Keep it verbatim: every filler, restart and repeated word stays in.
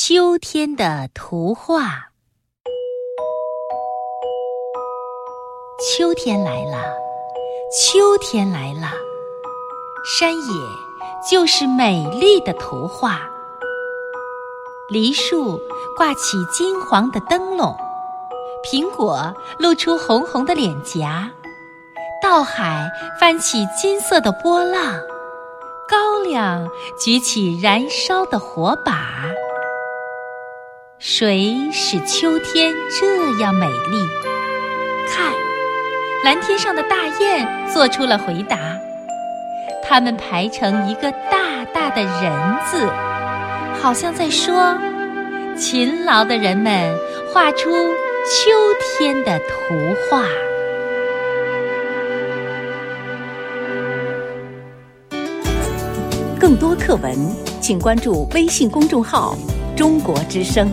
秋天的图画。秋天来了，秋天来了，山野就是美丽的图画。梨树挂起金黄的灯笼，苹果露出红红的脸颊，稻海翻起金色的波浪，高粱举起燃烧的火把。谁使秋天这样美丽？看，蓝天上的大雁做出了回答，它们排成一个大大的人字，好像在说，勤劳的人们画出秋天的图画。更多课文，请关注微信公众号中国之声。